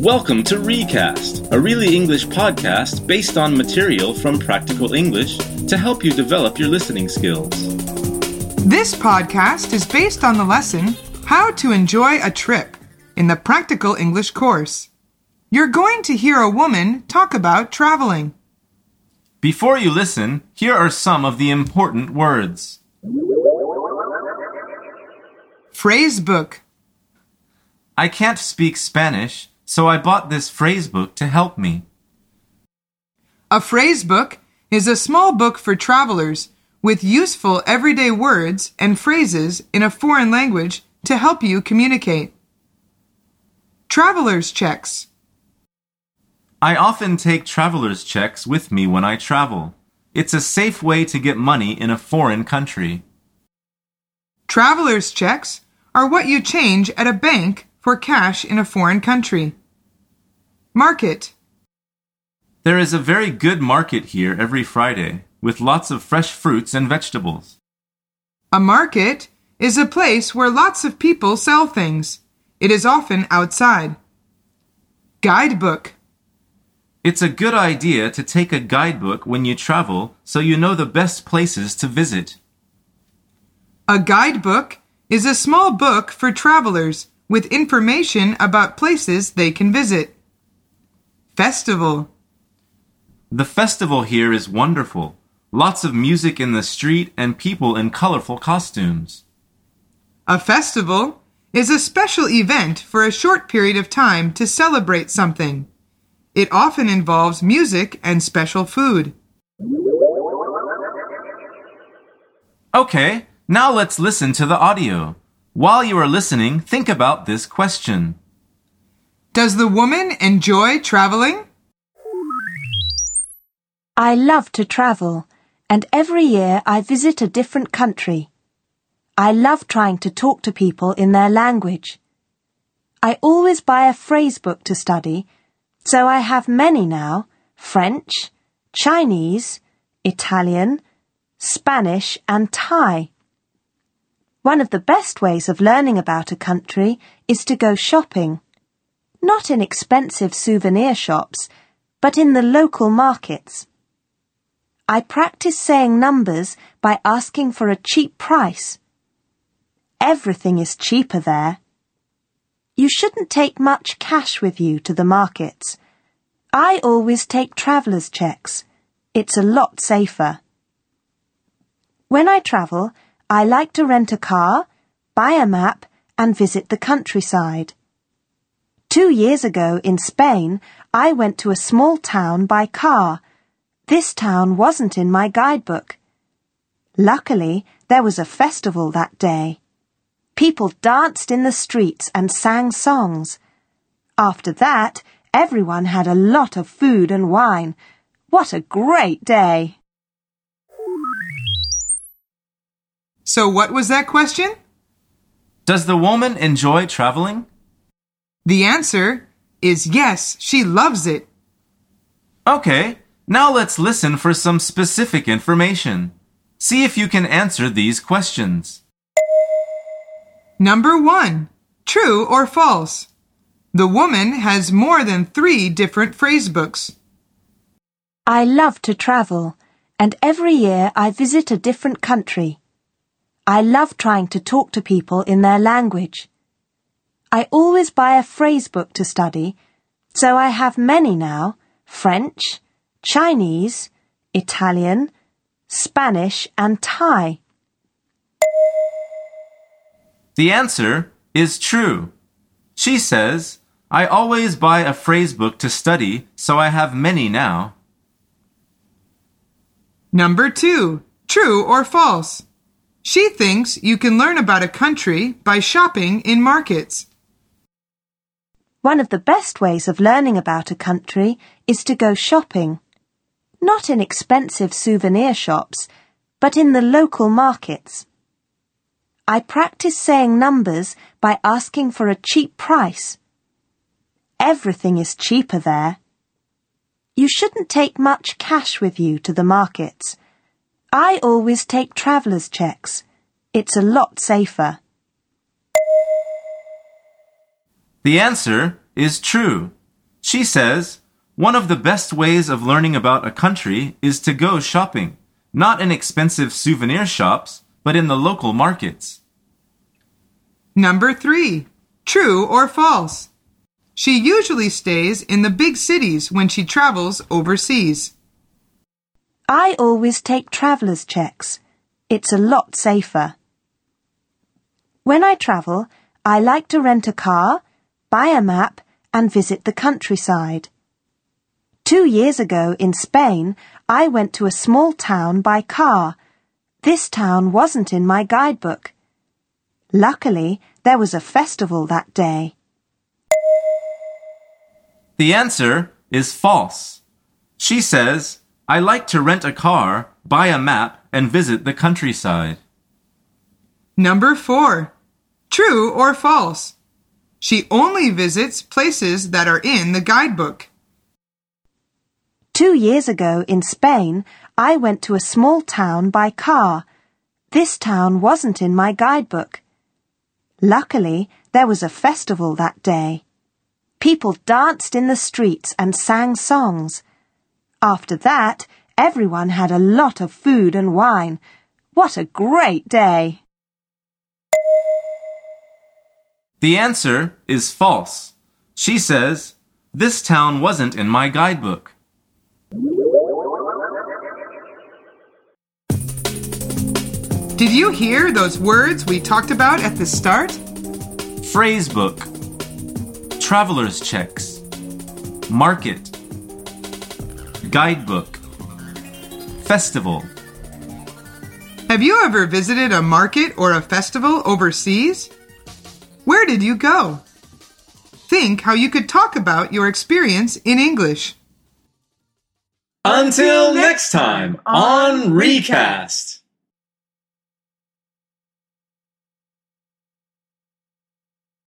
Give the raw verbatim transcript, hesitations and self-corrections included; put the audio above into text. Welcome to Recast, a really English podcast based on material from Practical English to help you develop your listening skills. This podcast is based on the lesson, How to Enjoy a Trip, in the Practical English course. You're going to hear a woman talk about traveling. Before you listen, here are some of the important words. Phrase book. I can't speak Spanish, so I bought this phrase book to help me. A phrase book is a small book for travelers with useful everyday words and phrases in a foreign language to help you communicate. Traveler's checks. I often take traveler's checks with me when I travel. It's a safe way to get money in a foreign country. Traveler's checks are what you change at a bank for cash in a foreign country. Market. There is a very good market here every Friday, with lots of fresh fruits and vegetables. A market is a place where lots of people sell things. It is often outside. Guidebook. It's a good idea to take a guidebook when you travel so you know the best places to visit. A guidebook is a small book for travelers with information about places they can visit. Festival. The festival here is wonderful. Lots of music in the street and people in colorful costumes. A festival is a special event for a short period of time to celebrate something. It often involves music and special food. Okay. Now let's listen to the audio. While you are listening, think about this question. Does the woman enjoy traveling? I love to travel, and every year I visit a different country. I love trying to talk to people in their language. I always buy a phrase book to study, so I have many now: French, Chinese, Italian, Spanish, and Thai. One of the best ways of learning about a country is to go shopping. Not in expensive souvenir shops, but in the local markets. I practice saying numbers by asking for a cheap price. Everything is cheaper there. You shouldn't take much cash with you to the markets. I always take traveller's checks. It's a lot safer. When I travel, I like to rent a car, buy a map, and visit the countryside. Two years ago in Spain, I went to a small town by car. This town wasn't in my guidebook. Luckily, there was a festival that day. People danced in the streets and sang songs. After that, everyone had a lot of food and wine. What a great day! So what was that question? Does the woman enjoy traveling? The answer is yes, she loves it. Okay, now let's listen for some specific information. See if you can answer these questions. Number one, true or false? The woman has more than three different phrase books. I love to travel, and every year I visit a different country. I love trying to talk to people in their language. I always buy a phrase book to study, so I have many now: French, Chinese, Italian, Spanish, and Thai. The answer is true. She says, I always buy a phrase book to study, so I have many now. Number two, true or false? She thinks you can learn about a country by shopping in markets. One of the best ways of learning about a country is to go shopping. Not in expensive souvenir shops, but in the local markets. I practice saying numbers by asking for a cheap price. Everything is cheaper there. You shouldn't take much cash with you to the markets. I always take traveller's checks. It's a lot safer. The answer is true. She says, one of the best ways of learning about a country is to go shopping, not in expensive souvenir shops, but in the local markets. Number three, true or false? She usually stays in the big cities when she travels overseas. I always take traveler's checks. It's a lot safer. When I travel, I like to rent a car, buy a map, and visit the countryside. Two years ago in Spain, I went to a small town by car. This town wasn't in my guidebook. Luckily, there was a festival that day. The answer is false. She says, I like to rent a car, buy a map, and visit the countryside. Number four. True or false? She only visits places that are in the guidebook. Two years ago in Spain, I went to a small town by car. This town wasn't in my guidebook. Luckily, there was a festival that day. People danced in the streets and sang songs. After that, everyone had a lot of food and wine. What a great day! The answer is false. She says, this town wasn't in my guidebook. Did you hear those words we talked about at the start? Phrase book, traveler's checks, market, guidebook, festival. Have you ever visited a market or a festival overseas? Where did you go? Think how you could talk about your experience in English. Until next time on Recast.